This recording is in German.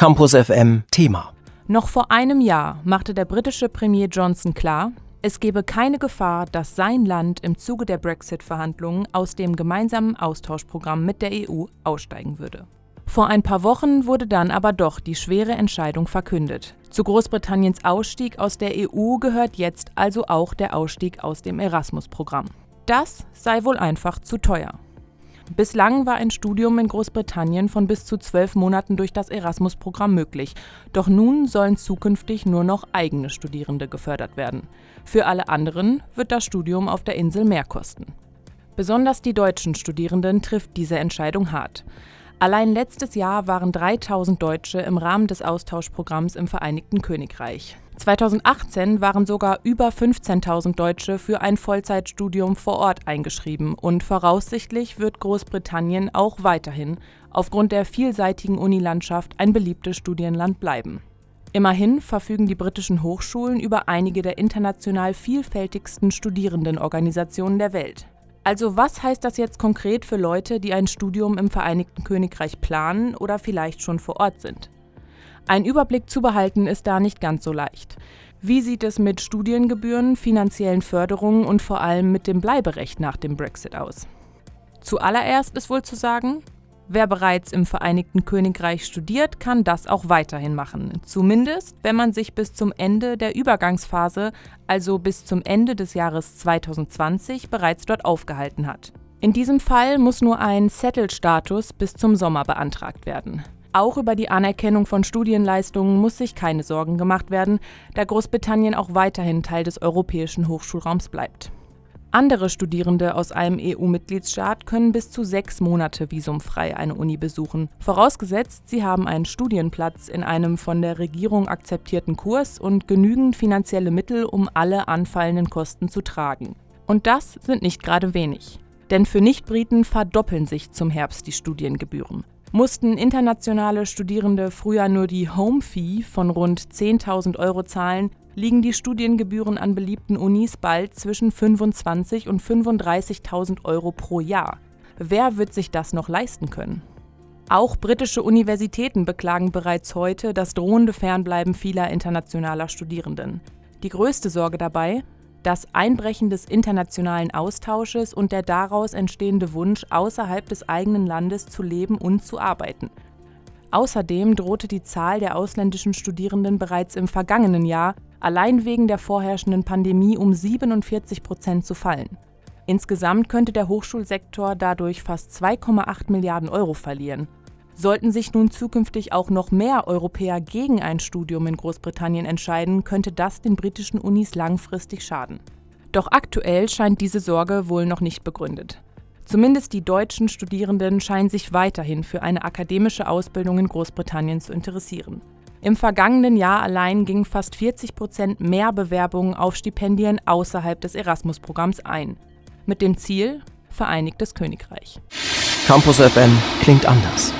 Campus FM Thema. Noch vor einem Jahr machte der britische Premier Johnson klar, es gebe keine Gefahr, dass sein Land im Zuge der Brexit-Verhandlungen aus dem gemeinsamen Austauschprogramm mit der EU aussteigen würde. Vor ein paar Wochen wurde dann aber doch die schwere Entscheidung verkündet. Zu Großbritanniens Ausstieg aus der EU gehört jetzt also auch der Ausstieg aus dem Erasmus-Programm. Das sei wohl einfach zu teuer. Bislang war ein Studium in Großbritannien von bis zu 12 Monaten durch das Erasmus-Programm möglich. Doch nun sollen zukünftig nur noch eigene Studierende gefördert werden. Für alle anderen wird das Studium auf der Insel mehr kosten. Besonders die deutschen Studierenden trifft diese Entscheidung hart. Allein letztes Jahr waren 3.000 Deutsche im Rahmen des Austauschprogramms im Vereinigten Königreich. 2018 waren sogar über 15.000 Deutsche für ein Vollzeitstudium vor Ort eingeschrieben und voraussichtlich wird Großbritannien auch weiterhin aufgrund der vielseitigen Unilandschaft ein beliebtes Studienland bleiben. Immerhin verfügen die britischen Hochschulen über einige der international vielfältigsten Studierendenorganisationen der Welt. Also was heißt das jetzt konkret für Leute, die ein Studium im Vereinigten Königreich planen oder vielleicht schon vor Ort sind? Ein Überblick zu behalten ist da nicht ganz so leicht. Wie sieht es mit Studiengebühren, finanziellen Förderungen und vor allem mit dem Bleiberecht nach dem Brexit aus? Zuallererst ist wohl zu sagen, wer bereits im Vereinigten Königreich studiert, kann das auch weiterhin machen. Zumindest, wenn man sich bis zum Ende der Übergangsphase, also bis zum Ende des Jahres 2020, bereits dort aufgehalten hat. In diesem Fall muss nur ein Settled-Status bis zum Sommer beantragt werden. Auch über die Anerkennung von Studienleistungen muss sich keine Sorgen gemacht werden, da Großbritannien auch weiterhin Teil des europäischen Hochschulraums bleibt. Andere Studierende aus einem EU-Mitgliedsstaat können bis zu 6 Monate visumfrei eine Uni besuchen, vorausgesetzt, sie haben einen Studienplatz in einem von der Regierung akzeptierten Kurs und genügend finanzielle Mittel, um alle anfallenden Kosten zu tragen. Und das sind nicht gerade wenig. Denn für Nicht-Briten verdoppeln sich zum Herbst die Studiengebühren. Mussten internationale Studierende früher nur die Home-Fee von rund 10.000 Euro zahlen, liegen die Studiengebühren an beliebten Unis bald zwischen 25.000 und 35.000 Euro pro Jahr. Wer wird sich das noch leisten können? Auch britische Universitäten beklagen bereits heute das drohende Fernbleiben vieler internationaler Studierenden. Die größte Sorge dabei? Das Einbrechen des internationalen Austausches und der daraus entstehende Wunsch, außerhalb des eigenen Landes zu leben und zu arbeiten. Außerdem drohte die Zahl der ausländischen Studierenden bereits im vergangenen Jahr allein wegen der vorherrschenden Pandemie um 47% zu fallen. Insgesamt könnte der Hochschulsektor dadurch fast 2,8 Milliarden Euro verlieren. Sollten sich nun zukünftig auch noch mehr Europäer gegen ein Studium in Großbritannien entscheiden, könnte das den britischen Unis langfristig schaden. Doch aktuell scheint diese Sorge wohl noch nicht begründet. Zumindest die deutschen Studierenden scheinen sich weiterhin für eine akademische Ausbildung in Großbritannien zu interessieren. Im vergangenen Jahr allein gingen fast 40% mehr Bewerbungen auf Stipendien außerhalb des Erasmus-Programms ein. Mit dem Ziel Vereinigtes Königreich. Campus FM klingt anders.